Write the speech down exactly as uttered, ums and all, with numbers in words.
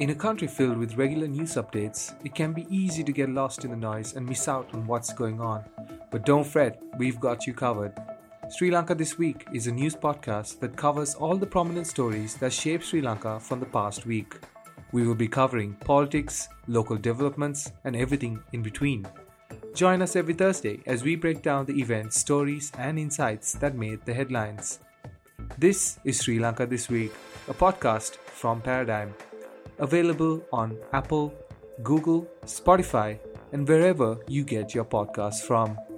In a country filled with regular news updates, it can be easy to get lost in the noise and miss out on what's going on. But don't fret, we've got you covered. Sri Lanka This Week is a news podcast that covers all the prominent stories that shape Sri Lanka from the past week. We will be covering politics, local developments, and everything in between. Join us every Thursday as we break down the events, stories, and insights that made the headlines. This is Sri Lanka This Week, a podcast from Paradigm. Available on Apple, Google, Spotify, and wherever you get your podcasts from.